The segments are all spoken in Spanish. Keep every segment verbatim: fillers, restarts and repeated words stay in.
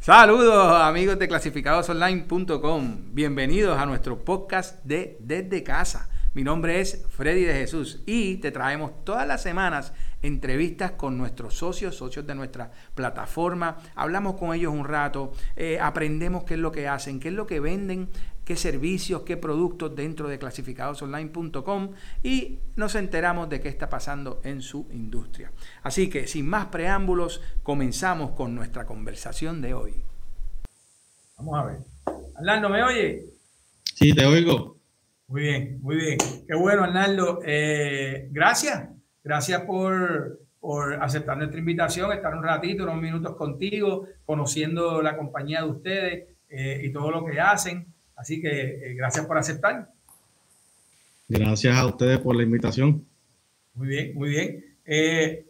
Saludos amigos de clasificados online punto com, bienvenidos a nuestro podcast de Desde Casa. Mi nombre es Freddy de Jesús y te traemos todas las semanas entrevistas con nuestros socios, socios de nuestra plataforma. Hablamos con ellos un rato, eh, aprendemos qué es lo que hacen, qué es lo que venden, qué servicios, qué productos dentro de clasificados online punto com y nos enteramos de qué está pasando en su industria. Así que sin más preámbulos, comenzamos con nuestra conversación de hoy. Vamos a ver. Arnaldo, ¿me oye? Sí, te oigo. Muy bien, muy bien. Qué bueno, Arnaldo. Eh, gracias. Gracias por, por aceptar nuestra invitación, estar un ratito, unos minutos contigo, conociendo la compañía de ustedes eh, y todo lo que hacen. Así que eh, gracias por aceptar. Gracias a ustedes por la invitación. Muy bien, muy bien. Eh,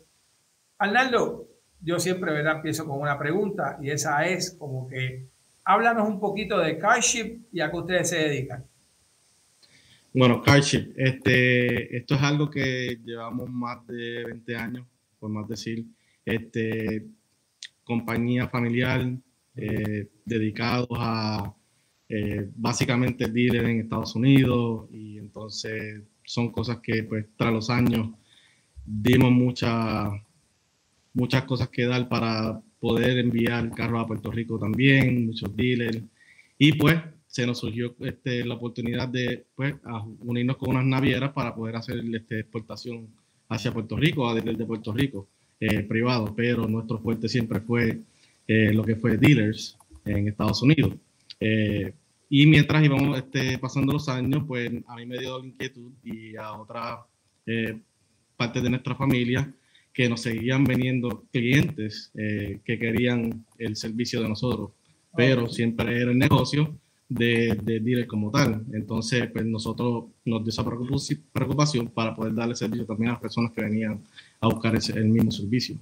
Arnaldo, yo siempre, ¿verdad?, empiezo con una pregunta y esa es como que háblanos un poquito de CarShip y a qué ustedes se dedican. Bueno, CarShip, este, esto es algo que llevamos más de veinte años, por más decir, este, compañía familiar eh, dedicados a Eh, básicamente dealer en Estados Unidos, y entonces son cosas que pues tras los años dimos muchas muchas cosas que dar para poder enviar carros a Puerto Rico también, muchos dealers, y pues se nos surgió este, la oportunidad de pues unirnos con unas navieras para poder hacer este, exportación hacia Puerto Rico, a dealers de Puerto Rico eh, privado, pero nuestro fuerte siempre fue eh, lo que fue dealers en Estados Unidos. Eh, Y mientras íbamos este, pasando los años, pues a mí me dio la inquietud y a otras eh, partes de nuestra familia que nos seguían veniendo clientes eh, que querían el servicio de nosotros, pero okay, siempre era el negocio de, de dealer como tal. Entonces, pues nosotros nos dio esa preocupación para poder darle servicio también a las personas que venían a buscar ese, el mismo servicio.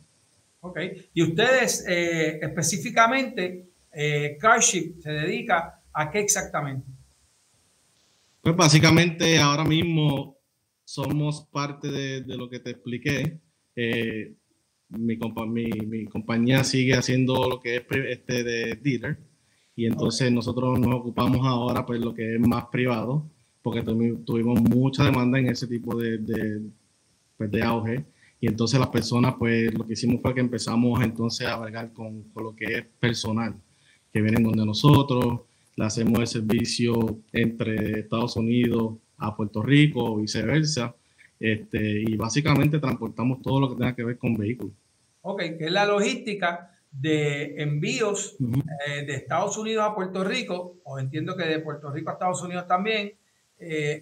Ok, y ustedes eh, específicamente, eh, CarShip se dedica ¿a qué exactamente? Pues básicamente ahora mismo somos parte de, de lo que te expliqué. Eh, mi, compa- mi, mi compañía sigue haciendo lo que es este de dealer y entonces okay, nosotros nos ocupamos ahora pues lo que es más privado porque tuvimos mucha demanda en ese tipo de, de, pues, de auge y entonces las personas pues lo que hicimos fue que empezamos entonces a bregar con, con lo que es personal que vienen donde nosotros. Le hacemos el servicio entre Estados Unidos a Puerto Rico o viceversa. Este, y básicamente transportamos todo lo que tenga que ver con vehículos. Ok, que es la logística de envíos uh-huh. eh, de Estados Unidos a Puerto Rico, o entiendo que de Puerto Rico a Estados Unidos también, eh,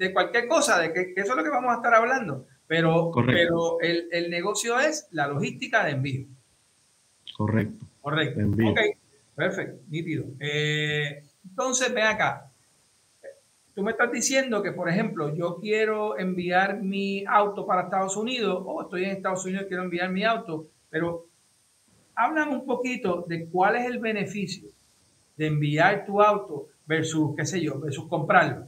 de cualquier cosa, de que, que eso es lo que vamos a estar hablando. Pero, pero el, el negocio es la logística de envío. Correcto. Correcto. Envío. Ok. Perfecto, nítido. Eh, entonces, ven acá. Tú me estás diciendo que, por ejemplo, yo quiero enviar mi auto para Estados Unidos, o oh, estoy en Estados Unidos y quiero enviar mi auto, pero háblame un poquito de cuál es el beneficio de enviar tu auto versus, qué sé yo, versus comprarlo.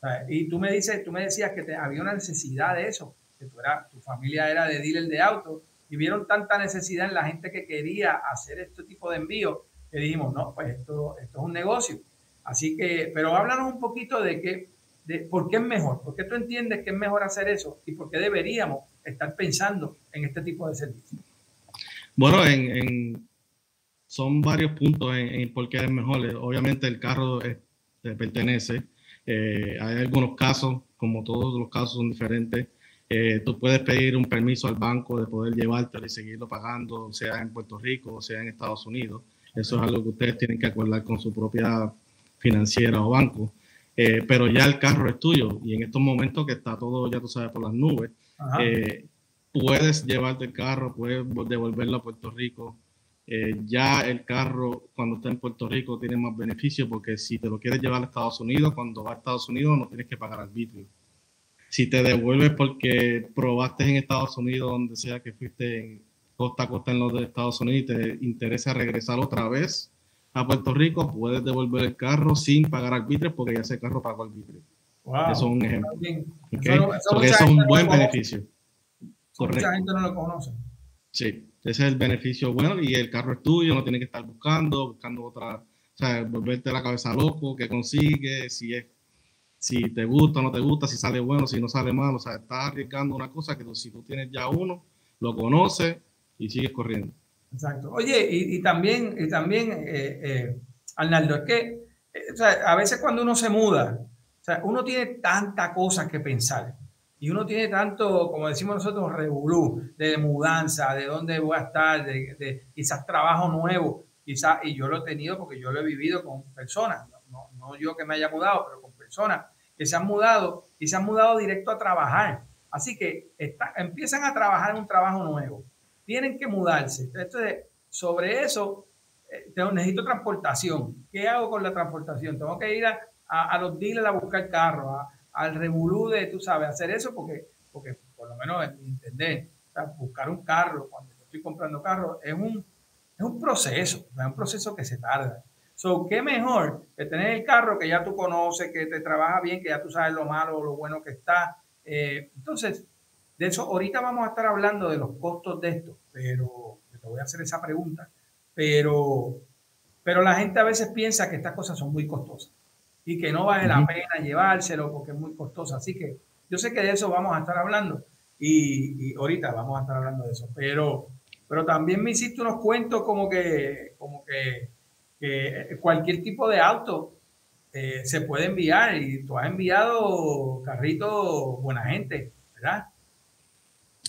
¿Sabes? Y tú me dices, tú me decías que te, había una necesidad de eso, que tú era, tu familia era de dealer de autos y vieron tanta necesidad en la gente que quería hacer este tipo de envíos. Que dijimos, no, pues esto, esto es un negocio. Así que, pero háblanos un poquito de, que, de por qué es mejor, por qué tú entiendes que es mejor hacer eso y por qué deberíamos estar pensando en este tipo de servicios. Bueno, en, en, son varios puntos en, en por qué es mejor. Obviamente el carro es, pertenece. Eh, hay algunos casos, como todos los casos son diferentes. Eh, tú puedes pedir un permiso al banco de poder llevártelo y seguirlo pagando, sea en Puerto Rico o sea en Estados Unidos. Eso es algo que ustedes tienen que acordar con su propia financiera o banco. Eh, pero ya el carro es tuyo y en estos momentos que está todo, ya tú sabes, por las nubes, eh, puedes llevarte el carro, puedes devolverlo a Puerto Rico. Eh, ya el carro, cuando está en Puerto Rico, tiene más beneficio porque si te lo quieres llevar a Estados Unidos, cuando vas a Estados Unidos no tienes que pagar arbitrio. Si te devuelves porque probaste en Estados Unidos, donde sea que fuiste en costa a costa en los de Estados Unidos y te interesa regresar otra vez a Puerto Rico, puedes devolver el carro sin pagar arbitrio porque ya ese carro pagó arbitrio. Wow, eso es un ejemplo. Okay. Eso, eso, eso es un buen beneficio. Correcto. Mucha gente no lo conoce. Sí. Ese es el beneficio bueno, y el carro es tuyo, no tienes que estar buscando, buscando otra, o sea, volverte la cabeza loco, qué consigues, si es, si te gusta o no te gusta, si sale bueno, si no sale mal, o sea, estás arriesgando una cosa que tú, si tú tienes ya uno, lo conoces y sigues corriendo. Exacto. Oye, y, y también, y también eh, eh, Arnaldo, es que eh, o sea, a veces cuando uno se muda, o sea, uno tiene tantas cosas que pensar y uno tiene tanto, como decimos nosotros, revolú de mudanza, de dónde voy a estar, de, de quizás trabajo nuevo, quizás, y yo lo he tenido porque yo lo he vivido con personas, no, no yo que me haya mudado, pero con personas que se han mudado y se han mudado directo a trabajar. Así que está, empiezan a trabajar en un trabajo nuevo. Tienen que mudarse. Entonces, sobre eso, eh, necesito transportación. ¿Qué hago con la transportación? Tengo que ir a, a, a los dealers a buscar carro, a, al revolú de, tú sabes, hacer eso porque, porque por lo menos entender, o sea, buscar un carro, cuando estoy comprando carro, es un, es un proceso, es un proceso que se tarda. So, ¿qué mejor que tener el carro que ya tú conoces, que te trabaja bien, que ya tú sabes lo malo o lo bueno que está? Eh, entonces, de eso, ahorita vamos a estar hablando de los costos de esto, pero te voy a hacer esa pregunta, pero, pero la gente a veces piensa que estas cosas son muy costosas y que no vale la pena llevárselo porque es muy costoso. Así que yo sé que de eso vamos a estar hablando y, y ahorita vamos a estar hablando de eso, pero, pero también me hiciste unos cuentos como que, como que, que cualquier tipo de auto eh, se puede enviar, y tú has enviado carritos buena gente, ¿verdad?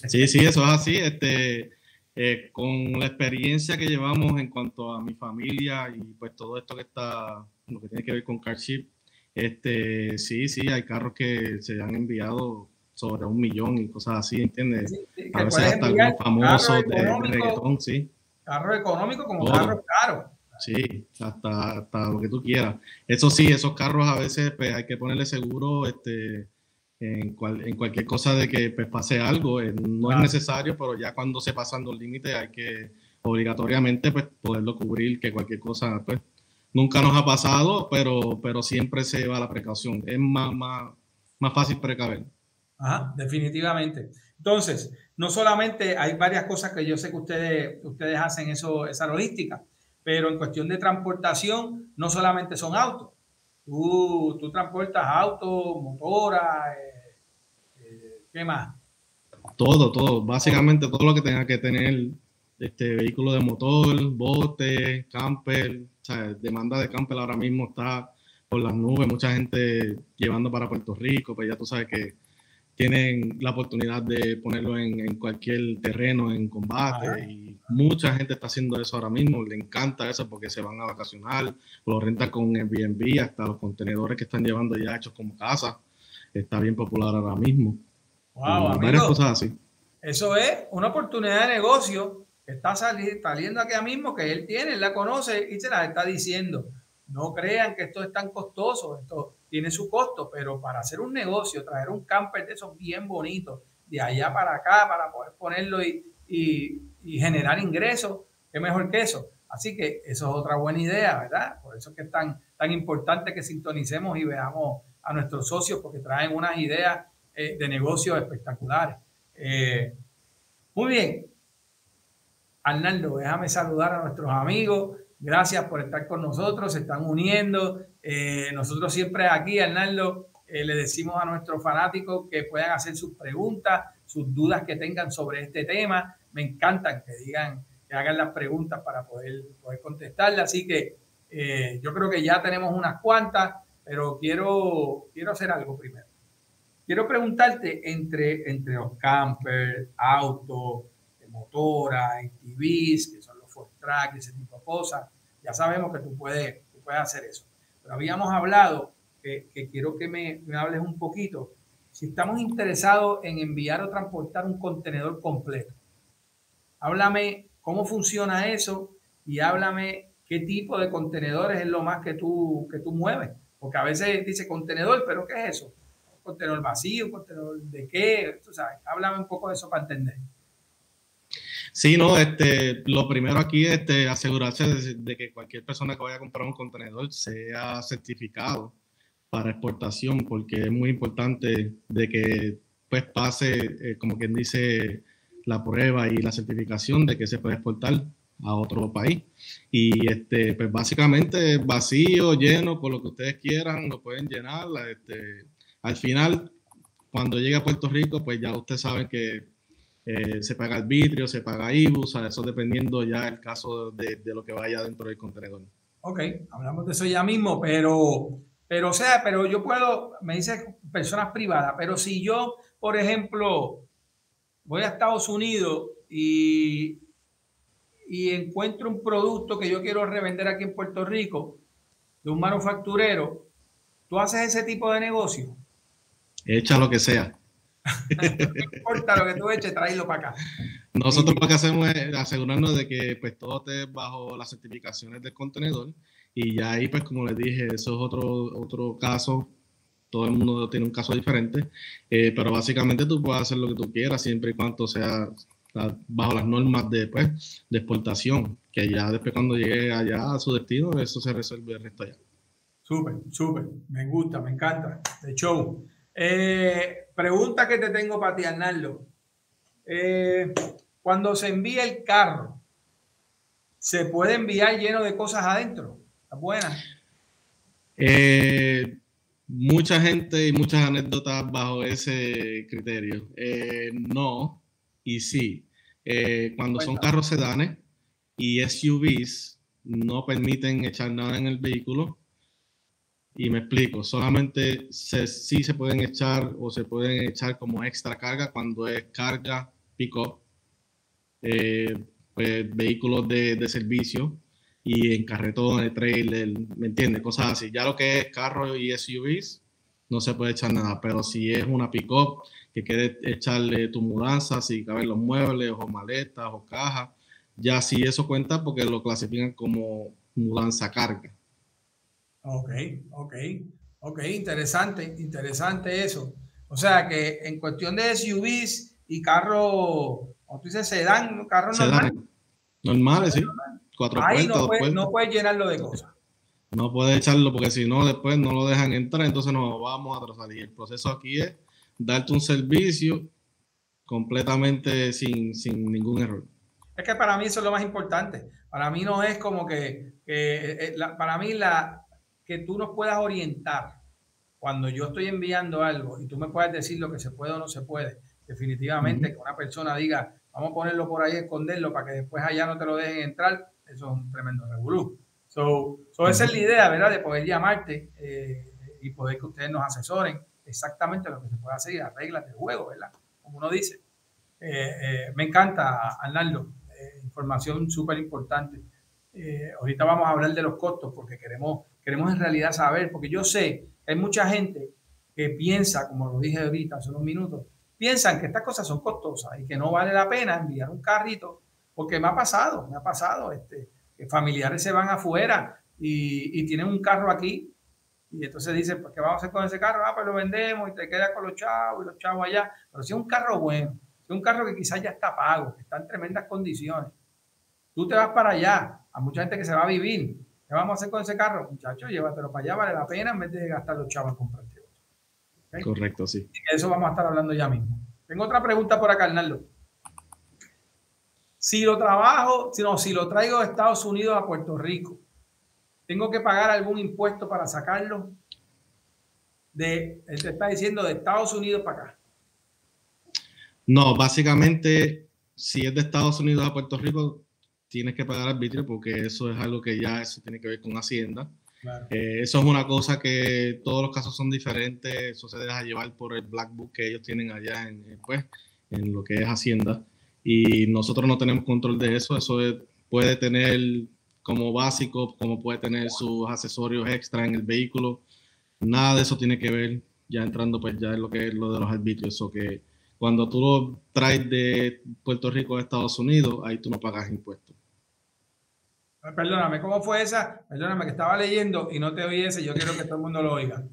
Sí, sí, eso es así. Este, eh, con la experiencia que llevamos en cuanto a mi familia y pues todo esto que está, lo que tiene que ver con CarShip, este, sí, sí, hay carros que se han enviado sobre un millón y cosas así, ¿entiendes? Sí, sí, a veces hasta algunos famosos de, de reggaetón, sí. Carro económico como carro caro. Sí, hasta, hasta lo que tú quieras. Eso sí, esos carros a veces pues, hay que ponerle seguro, este... En, cual, en cualquier cosa de que pues, pase algo, eh, no claro. es necesario, pero ya cuando se pasan los límites hay que obligatoriamente pues, poderlo cubrir, que cualquier cosa pues, nunca nos ha pasado, pero, pero siempre se va la precaución. Es más, más, más fácil precaver. Ajá, definitivamente. Entonces, no solamente hay varias cosas que yo sé que ustedes, ustedes hacen eso, esa logística, pero en cuestión de transportación no solamente son autos. Tú, tú transportas autos, motoras, eh, eh, ¿qué más? Todo, todo. Básicamente todo lo que tenga que tener este vehículo de motor, bote, camper. O sea, demanda de camper ahora mismo está por las nubes. Mucha gente llevando para Puerto Rico, pues ya tú sabes que tienen la oportunidad de ponerlo en, en cualquier terreno, en combate. Ajá. Y mucha gente está haciendo eso ahora mismo. Le encanta eso porque se van a vacacionar, lo rentan con Airbnb, hasta los contenedores que están llevando ya hechos como casa. Está bien popular ahora mismo. Wow, amigo, varias cosas así. Eso es una oportunidad de negocio que está saliendo aquí mismo, que él tiene, él la conoce y se las está diciendo. No crean que esto es tan costoso, esto tiene su costo, pero para hacer un negocio, traer un camper de esos bien bonitos, de allá para acá, para poder ponerlo y, y, y generar ingresos, qué mejor que eso. Así que eso es otra buena idea, ¿verdad? Por eso es que es tan, tan importante que sintonicemos y veamos a nuestros socios, porque traen unas ideas eh, de negocios espectaculares. Eh, muy bien. Arnaldo, déjame saludar a nuestros amigos. Gracias por estar con nosotros, se están uniendo. Eh, nosotros siempre aquí, Arnaldo, eh, le decimos a nuestros fanáticos que puedan hacer sus preguntas, sus dudas que tengan sobre este tema. Me encantan que digan, que hagan las preguntas para poder, poder contestarlas. Así que eh, yo creo que ya tenemos unas cuantas, pero quiero, quiero hacer algo primero. Quiero preguntarte entre, entre los campers, autos, motoras, A T Vs, que son los Ford Track, ese tipo de cosas. Ya sabemos que tú puedes, tú puedes hacer eso. Pero habíamos hablado que, que quiero que me, me hables un poquito. Si estamos interesados en enviar o transportar un contenedor completo, háblame cómo funciona eso y háblame qué tipo de contenedores es lo más que tú, que tú mueves. Porque a veces dice contenedor, pero ¿qué es eso? ¿Un contenedor vacío? ¿Un contenedor de qué? Tú sabes, háblame un poco de eso para entender. Sí, no, este, lo primero aquí es este, asegurarse de, de que cualquier persona que vaya a comprar un contenedor sea certificado para exportación, porque es muy importante de que pues pase, eh, como quien dice, la prueba y la certificación de que se puede exportar a otro país. Y este, pues básicamente vacío, lleno, por lo que ustedes quieran, lo pueden llenar. Este, al final, cuando llegue a Puerto Rico, pues ya ustedes saben que eh, se paga arbitrio, se paga I V U, o sea, eso dependiendo ya el caso de, de lo que vaya dentro del contenedor. Ok, hablamos de eso ya mismo, pero, pero o sea, pero yo puedo, me dice personas privadas, pero si yo, por ejemplo, voy a Estados Unidos y... y encuentro un producto que yo quiero revender aquí en Puerto Rico de un manufacturero, ¿tú haces ese tipo de negocio? Echa lo que sea. No importa lo que tú eches, tráelo para acá. Nosotros lo que hacemos es asegurarnos de que pues todo esté bajo las certificaciones del contenedor, y ya ahí pues como les dije, eso es otro, otro caso. Todo el mundo tiene un caso diferente, eh, pero básicamente tú puedes hacer lo que tú quieras siempre y cuando sea bajo las normas de, pues, de exportación, que ya después cuando llegue allá a su destino, eso se resuelve el resto allá. Súper, súper. Me gusta, me encanta. De show. Eh, pregunta que te tengo para ti, Arnaldo. Eh, cuando se envía el carro, ¿se puede enviar lleno de cosas adentro? ¿Está buena? Eh... Mucha gente y muchas anécdotas bajo ese criterio. Eh, no. Y sí, eh, cuando son carros sedanes y S U Vs, no permiten echar nada en el vehículo. Y me explico, solamente se, sí se pueden echar o se pueden echar como extra carga cuando es carga pick-up, eh, pues, vehículos de, de servicio y en carretones, trailer, ¿me entiendes? Cosas así. Ya lo que es carro y S U Vs, no se puede echar nada, pero si es una pick-up que quieres echarle tu mudanza, si caben los muebles o maletas o cajas, ya si eso cuenta porque lo clasifican como mudanza carga. Ok, ok, ok, interesante, interesante eso. O sea que en cuestión de S U Vs y carros, ¿cómo tú dices? Sedán, carros normales. Normales, sí. Cuatro puertas, dos puertas. Ahí no puedes llenarlo de cosas. No puede echarlo porque si no, después no lo dejan entrar, entonces nos vamos a atrasar. Y el proceso aquí es darte un servicio completamente sin, sin ningún error. Es que para mí eso es lo más importante. Para mí no es como que, que la, para mí la, que tú nos puedas orientar cuando yo estoy enviando algo y tú me puedes decir lo que se puede o no se puede. Definitivamente, mm-hmm. que una persona diga, vamos a ponerlo por ahí, esconderlo para que después allá no te lo dejen entrar, eso es un tremendo revolú. So, so esa es la idea, ¿verdad? De poder llamarte eh, y poder que ustedes nos asesoren exactamente lo que se puede hacer y las reglas del juego, ¿verdad? Como uno dice. Eh, eh, me encanta, Arnaldo. Eh, información súper importante. Eh, ahorita vamos a hablar de los costos porque queremos, queremos en realidad saber, porque yo sé que hay mucha gente que piensa, como lo dije ahorita hace unos minutos, piensan que estas cosas son costosas y que no vale la pena enviar un carrito, porque me ha pasado, me ha pasado, este... que familiares se van afuera y, y tienen un carro aquí y entonces dicen, pues, ¿qué vamos a hacer con ese carro? Ah, pues lo vendemos y te quedas con los chavos y los chavos allá. Pero si es un carro bueno, si es un carro que quizás ya está pago, que está en tremendas condiciones, tú te vas para allá, a mucha gente que se va a vivir, ¿qué vamos a hacer con ese carro? Muchachos, llévatelo para allá, vale la pena en vez de gastar los chavos en comprarte otro. ¿Okay? Correcto, sí. Y de eso vamos a estar hablando ya mismo. Tengo otra pregunta por acá, Arnaldo. Si lo trabajo, si no, si lo traigo de Estados Unidos a Puerto Rico, ¿tengo que pagar algún impuesto para sacarlo? De, él te está diciendo de Estados Unidos para acá. No, básicamente, si es de Estados Unidos a Puerto Rico, tienes que pagar arbitrio porque eso es algo que ya eso tiene que ver con Hacienda. Claro. Eh, eso es una cosa que todos los casos son diferentes, eso se deja llevar por el Black Book que ellos tienen allá en, pues, en lo que es Hacienda. Y nosotros no tenemos control de eso. Eso puede tener como básico, como puede tener sus accesorios extra en el vehículo. Nada de eso tiene que ver, ya entrando pues ya en lo que es lo de los arbitrios. O que cuando tú lo traes de Puerto Rico a Estados Unidos, ahí tú no pagas impuestos. Perdóname, ¿cómo fue esa? Perdóname, que estaba leyendo y no te oí ese. Yo quiero que todo el mundo lo oiga.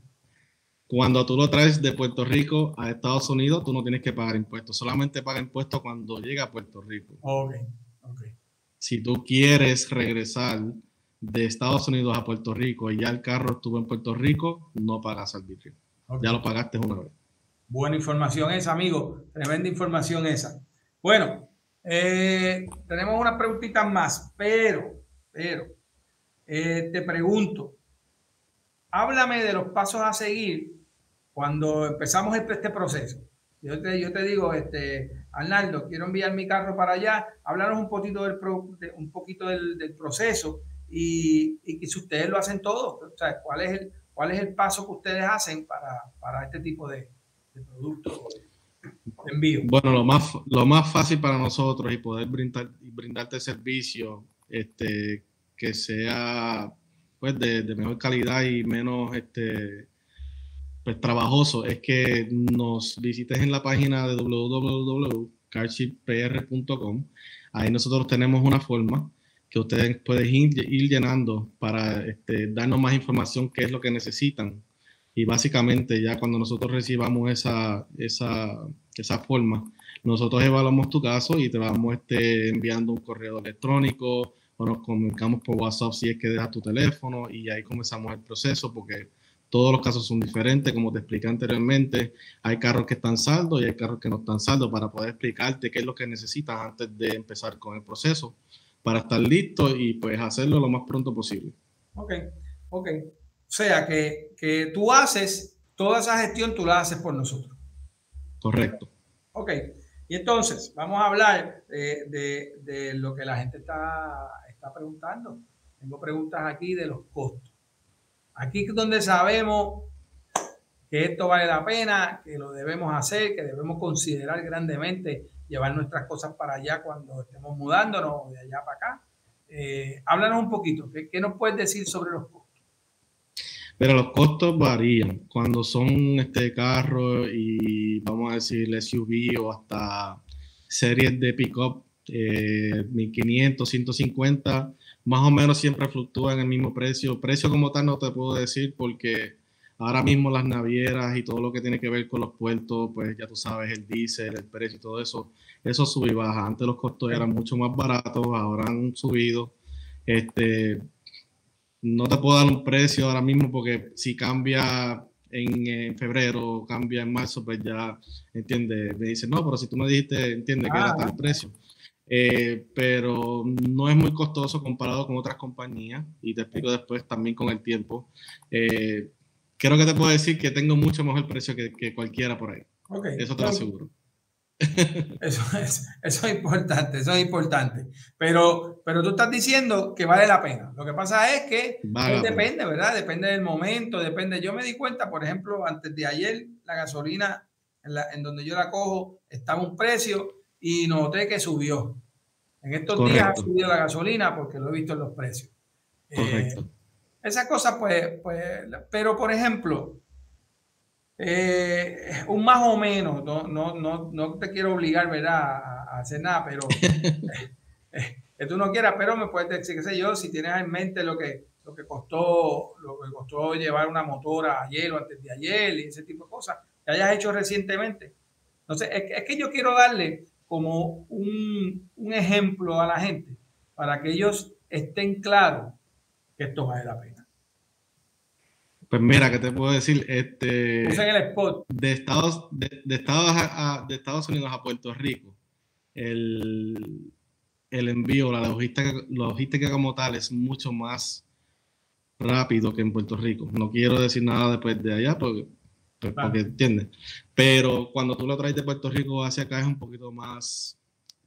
Cuando tú lo traes de Puerto Rico a Estados Unidos, tú no tienes que pagar impuestos. Solamente paga impuestos cuando llega a Puerto Rico. Ok, ok. Si tú quieres regresar de Estados Unidos a Puerto Rico y ya el carro estuvo en Puerto Rico, no pagas arbitrio. Okay. Ya lo pagaste una vez. Buena información esa, amigo. Tremenda información esa. Bueno, eh, tenemos unas preguntitas más, pero, pero eh, te pregunto, háblame de los pasos a seguir cuando empezamos este, este proceso. Yo te, yo te digo, este, Arnaldo, quiero enviar mi carro para allá. Háblanos un poquito del, pro, de, un poquito del, del proceso y, y si ustedes lo hacen todo, o sea, ¿cuál es el, cuál es el paso que ustedes hacen para, para este tipo de, de productos o de envío? Bueno, lo más, lo más fácil para nosotros y poder brindar, brindarte servicio este, que sea pues, de, de mejor calidad y menos... Este, pues trabajoso, es que nos visites en la página de w w w punto carship p r punto com. Ahí nosotros tenemos una forma que ustedes pueden ir, ir llenando para este, darnos más información, qué es lo que necesitan. Y básicamente ya cuando nosotros recibamos esa, esa, esa forma, nosotros evaluamos tu caso y te vamos este, enviando un correo electrónico o nos comunicamos por WhatsApp si es que dejas tu teléfono y ahí comenzamos el proceso porque todos los casos son diferentes, como te expliqué anteriormente. Hay carros que están saldos y hay carros que no están saldos para poder explicarte qué es lo que necesitas antes de empezar con el proceso para estar listo y pues hacerlo lo más pronto posible. Ok, ok. O sea que, que tú haces, toda esa gestión tú la haces por nosotros. Correcto. Ok, y entonces vamos a hablar de, de, de lo que la gente está, está preguntando. Tengo preguntas aquí de los costos. Aquí es donde sabemos que esto vale la pena, que lo debemos hacer, que debemos considerar grandemente llevar nuestras cosas para allá cuando estemos mudándonos de allá para acá. Eh, háblanos un poquito, ¿qué, qué nos puedes decir sobre los costos? Pero los costos varían. Cuando son este carro y vamos a decir S U V o hasta series de pick-up, eh, mil quinientos, ciento cincuenta, más o menos siempre fluctúan el mismo precio. Precio como tal no te puedo decir porque ahora mismo las navieras y todo lo que tiene que ver con los puertos, pues ya tú sabes, el diésel, el precio y todo eso, eso sube y baja. Antes los costos eran mucho más baratos, ahora han subido. Este, no te puedo dar un precio ahora mismo porque si cambia en, en febrero, cambia en marzo, pues ya, ¿entiendes? Me dicen, no, pero si tú me dijiste, entiende ah, que era tal precio. Eh, pero no es muy costoso comparado con otras compañías y te explico después también con el tiempo. Eh, creo que te puedo decir que tengo mucho mejor precio que, que cualquiera por ahí. Okay. Eso te lo aseguro. Eso es, eso es importante, eso es importante. Pero, pero tú estás diciendo que vale la pena. Lo que pasa es que vale depende, ¿verdad? Depende del momento, depende. Yo me di cuenta, por ejemplo, antes de ayer, la gasolina en, la, en donde yo la cojo estaba un precio y noté que subió. En estos Correcto. días ha subido la gasolina porque lo he visto en los precios. Correcto. Eh, esas cosas, pues, pues, pero por ejemplo, eh, un más o menos, no, no, no, no te quiero obligar, ¿verdad?, a, a hacer nada, pero eh, eh, que tú no quieras, pero me puedes decir, qué sé yo, si tienes en mente lo que, lo que costó, lo que costó llevar una motora ayer o antes de ayer y ese tipo de cosas que hayas hecho recientemente. Entonces, es, es que yo quiero darle como un, un ejemplo a la gente, para que ellos estén claros que esto vale la pena. Pues mira, ¿qué te puedo decir? Este, Usen el spot. De Estados, de, de, Estados a, de Estados Unidos a Puerto Rico, el, el envío, la logística, logística como tal es mucho más rápido que en Puerto Rico. No quiero decir nada después de allá, porque... Porque, claro. ¿Entiendes? Pero cuando tú lo traes de Puerto Rico hacia acá es un poquito más,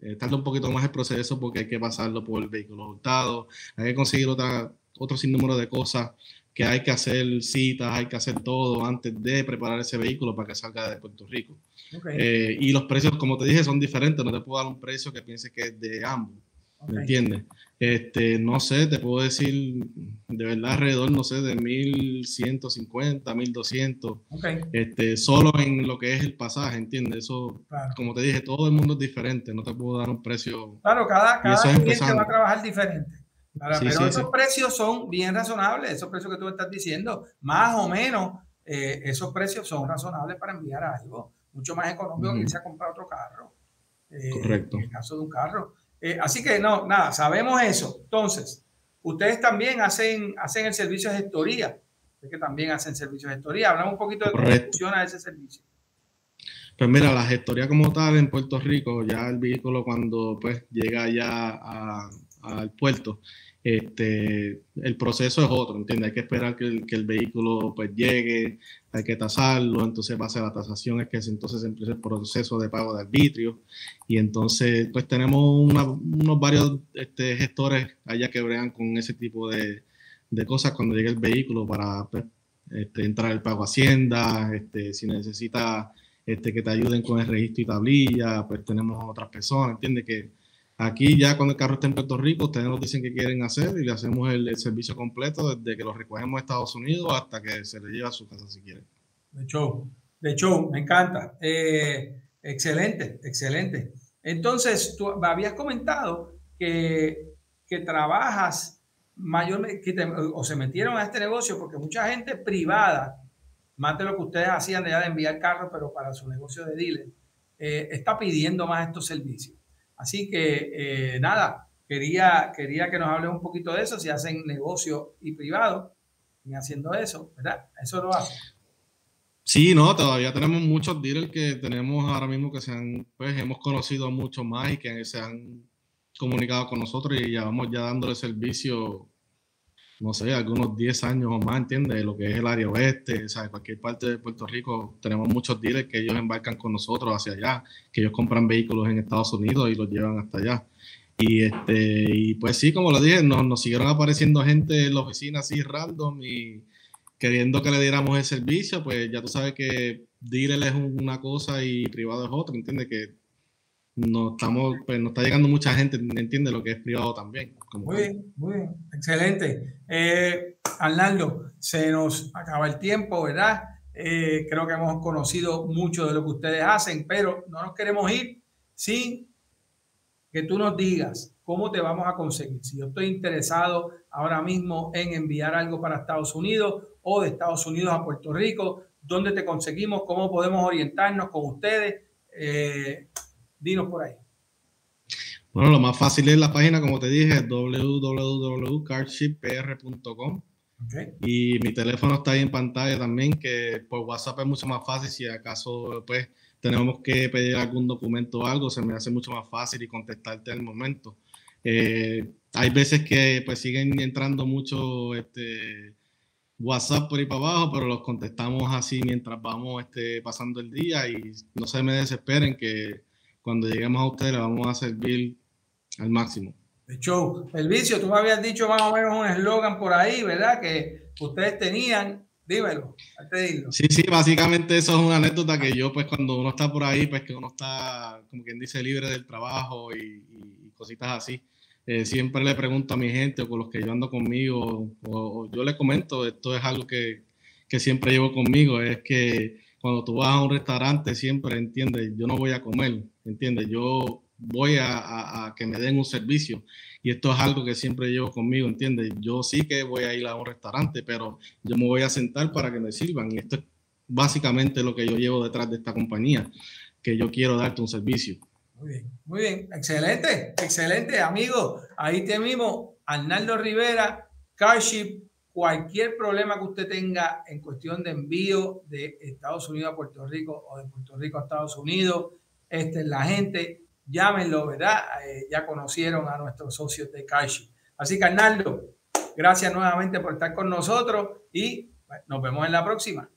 eh, tarda un poquito más el proceso porque hay que pasarlo por vehículos hurtados, hay que conseguir otra, otro sinnúmero de cosas que hay que hacer citas, hay que hacer todo antes de preparar ese vehículo para que salga de Puerto Rico. Okay. Eh, y los precios, como te dije, son diferentes, no te puedo dar un precio que pienses que es de ambos. Okay. ¿Me entiendes? Este, no sé, te puedo decir de verdad alrededor, no sé, de mil ciento cincuenta, mil doscientos. Okay. Este, solo en lo que es el pasaje, ¿entiendes? Eso, claro. Como te dije, todo el mundo es diferente, no te puedo dar un precio. Claro, cada, cada cliente empezando. Va a trabajar diferente. Claro, sí, pero sí, esos sí. precios son bien razonables, esos precios que tú estás diciendo, más o menos, eh, esos precios son razonables para enviar algo, mucho más económico mm. que irse a comprar otro carro. Eh, Correcto. En el caso de un carro. Eh, así que no, nada, sabemos eso. Entonces, ustedes también hacen, hacen el servicio de gestoría. Es que también hacen servicio de gestoría. Hablamos un poquito de cómo funciona ese servicio. Pues mira, la gestoría como tal en Puerto Rico, ya el vehículo cuando pues llega ya al puerto, este, el proceso es otro, ¿entiendes? Hay que esperar que el, que el vehículo pues llegue, hay que tasarlo, entonces va a ser la tasación, es que entonces empieza el proceso de pago de arbitrio, y entonces pues tenemos una, unos varios este, gestores allá que bregan con ese tipo de, de cosas cuando llega el vehículo para pues, este, entrar el pago a Hacienda, este, si necesita este, que te ayuden con el registro y tablilla, pues tenemos otras personas, ¿entiendes? Que aquí ya cuando el carro está en Puerto Rico, ustedes nos dicen qué quieren hacer y le hacemos el, el servicio completo desde que lo recogemos a Estados Unidos hasta que se le lleva a su casa si quieren. De show, de show, me encanta. Eh, excelente, excelente. Entonces, tú habías comentado que, que trabajas mayormente, que te, o se metieron a este negocio porque mucha gente privada, más de lo que ustedes hacían de enviar carros, pero para su negocio de dealer, eh, está pidiendo más estos servicios. Así que, eh, nada, quería, quería que nos hables un poquito de eso, si hacen negocio y privado, y haciendo eso, ¿verdad? Eso lo hacen. Sí, no, todavía tenemos muchos dealers que tenemos ahora mismo que se han, pues hemos conocido mucho más y que se han comunicado con nosotros y ya vamos ya dándole servicio, no sé, algunos diez años o más, ¿entiendes? Lo que es el área oeste, o sea, cualquier parte de Puerto Rico, tenemos muchos dealers que ellos embarcan con nosotros hacia allá, que ellos compran vehículos en Estados Unidos y los llevan hasta allá. Y, este, y pues sí, como lo dije, nos, nos siguieron apareciendo gente en la oficina así random y queriendo que le diéramos el servicio, pues ya tú sabes que dealer es una cosa y privado es otra, ¿entiendes? Que no estamos, pues nos está llegando mucha gente, entiende lo que es privado también. Como muy bien, muy bien, excelente. Eh, Arnaldo, se nos acaba el tiempo, ¿verdad? Eh, creo que hemos conocido mucho de lo que ustedes hacen, pero no nos queremos ir sin que tú nos digas cómo te vamos a conseguir. Si yo estoy interesado ahora mismo en enviar algo para Estados Unidos o de Estados Unidos a Puerto Rico, ¿dónde te conseguimos? ¿Cómo podemos orientarnos con ustedes? Eh, Dinos por ahí. Bueno, lo más fácil es la página, como te dije, w w w punto carship p r punto com. Okay. Y mi teléfono está ahí en pantalla también, que por WhatsApp es mucho más fácil. Si acaso pues tenemos que pedir algún documento o algo, se me hace mucho más fácil y contestarte al momento. Eh, hay veces que pues siguen entrando mucho este, WhatsApp por ahí para abajo, pero los contestamos así mientras vamos este, pasando el día y no se me desesperen que cuando lleguemos a ustedes, vamos a servir al máximo. De show. Elvicio, tú me habías dicho más o menos un eslogan por ahí, ¿verdad? Que ustedes tenían. Dímelo, antes de irlo. Sí, sí, básicamente eso es una anécdota que yo, pues cuando uno está por ahí, pues que uno está, como quien dice, libre del trabajo y, y cositas así. Eh, siempre le pregunto a mi gente o con los que yo ando conmigo, o, o yo le comento, esto es algo que, que siempre llevo conmigo, es que cuando tú vas a un restaurante siempre, ¿entiendes? Yo no voy a comer, ¿entiendes? Yo voy a, a, a que me den un servicio y esto es algo que siempre llevo conmigo, ¿entiendes? Yo sí que voy a ir a un restaurante, pero yo me voy a sentar para que me sirvan y esto es básicamente lo que yo llevo detrás de esta compañía, que yo quiero darte un servicio. Muy bien, muy bien, excelente, excelente, amigo. Ahí te mismo, Arnaldo Rivera, CarShip. Cualquier problema que usted tenga en cuestión de envío de Estados Unidos a Puerto Rico o de Puerto Rico a Estados Unidos, esta es la gente, llámenlo, ¿verdad? Eh, ya conocieron a nuestros socios de CarShip. Así que, Arnaldo, gracias nuevamente por estar con nosotros y bueno, nos vemos en la próxima.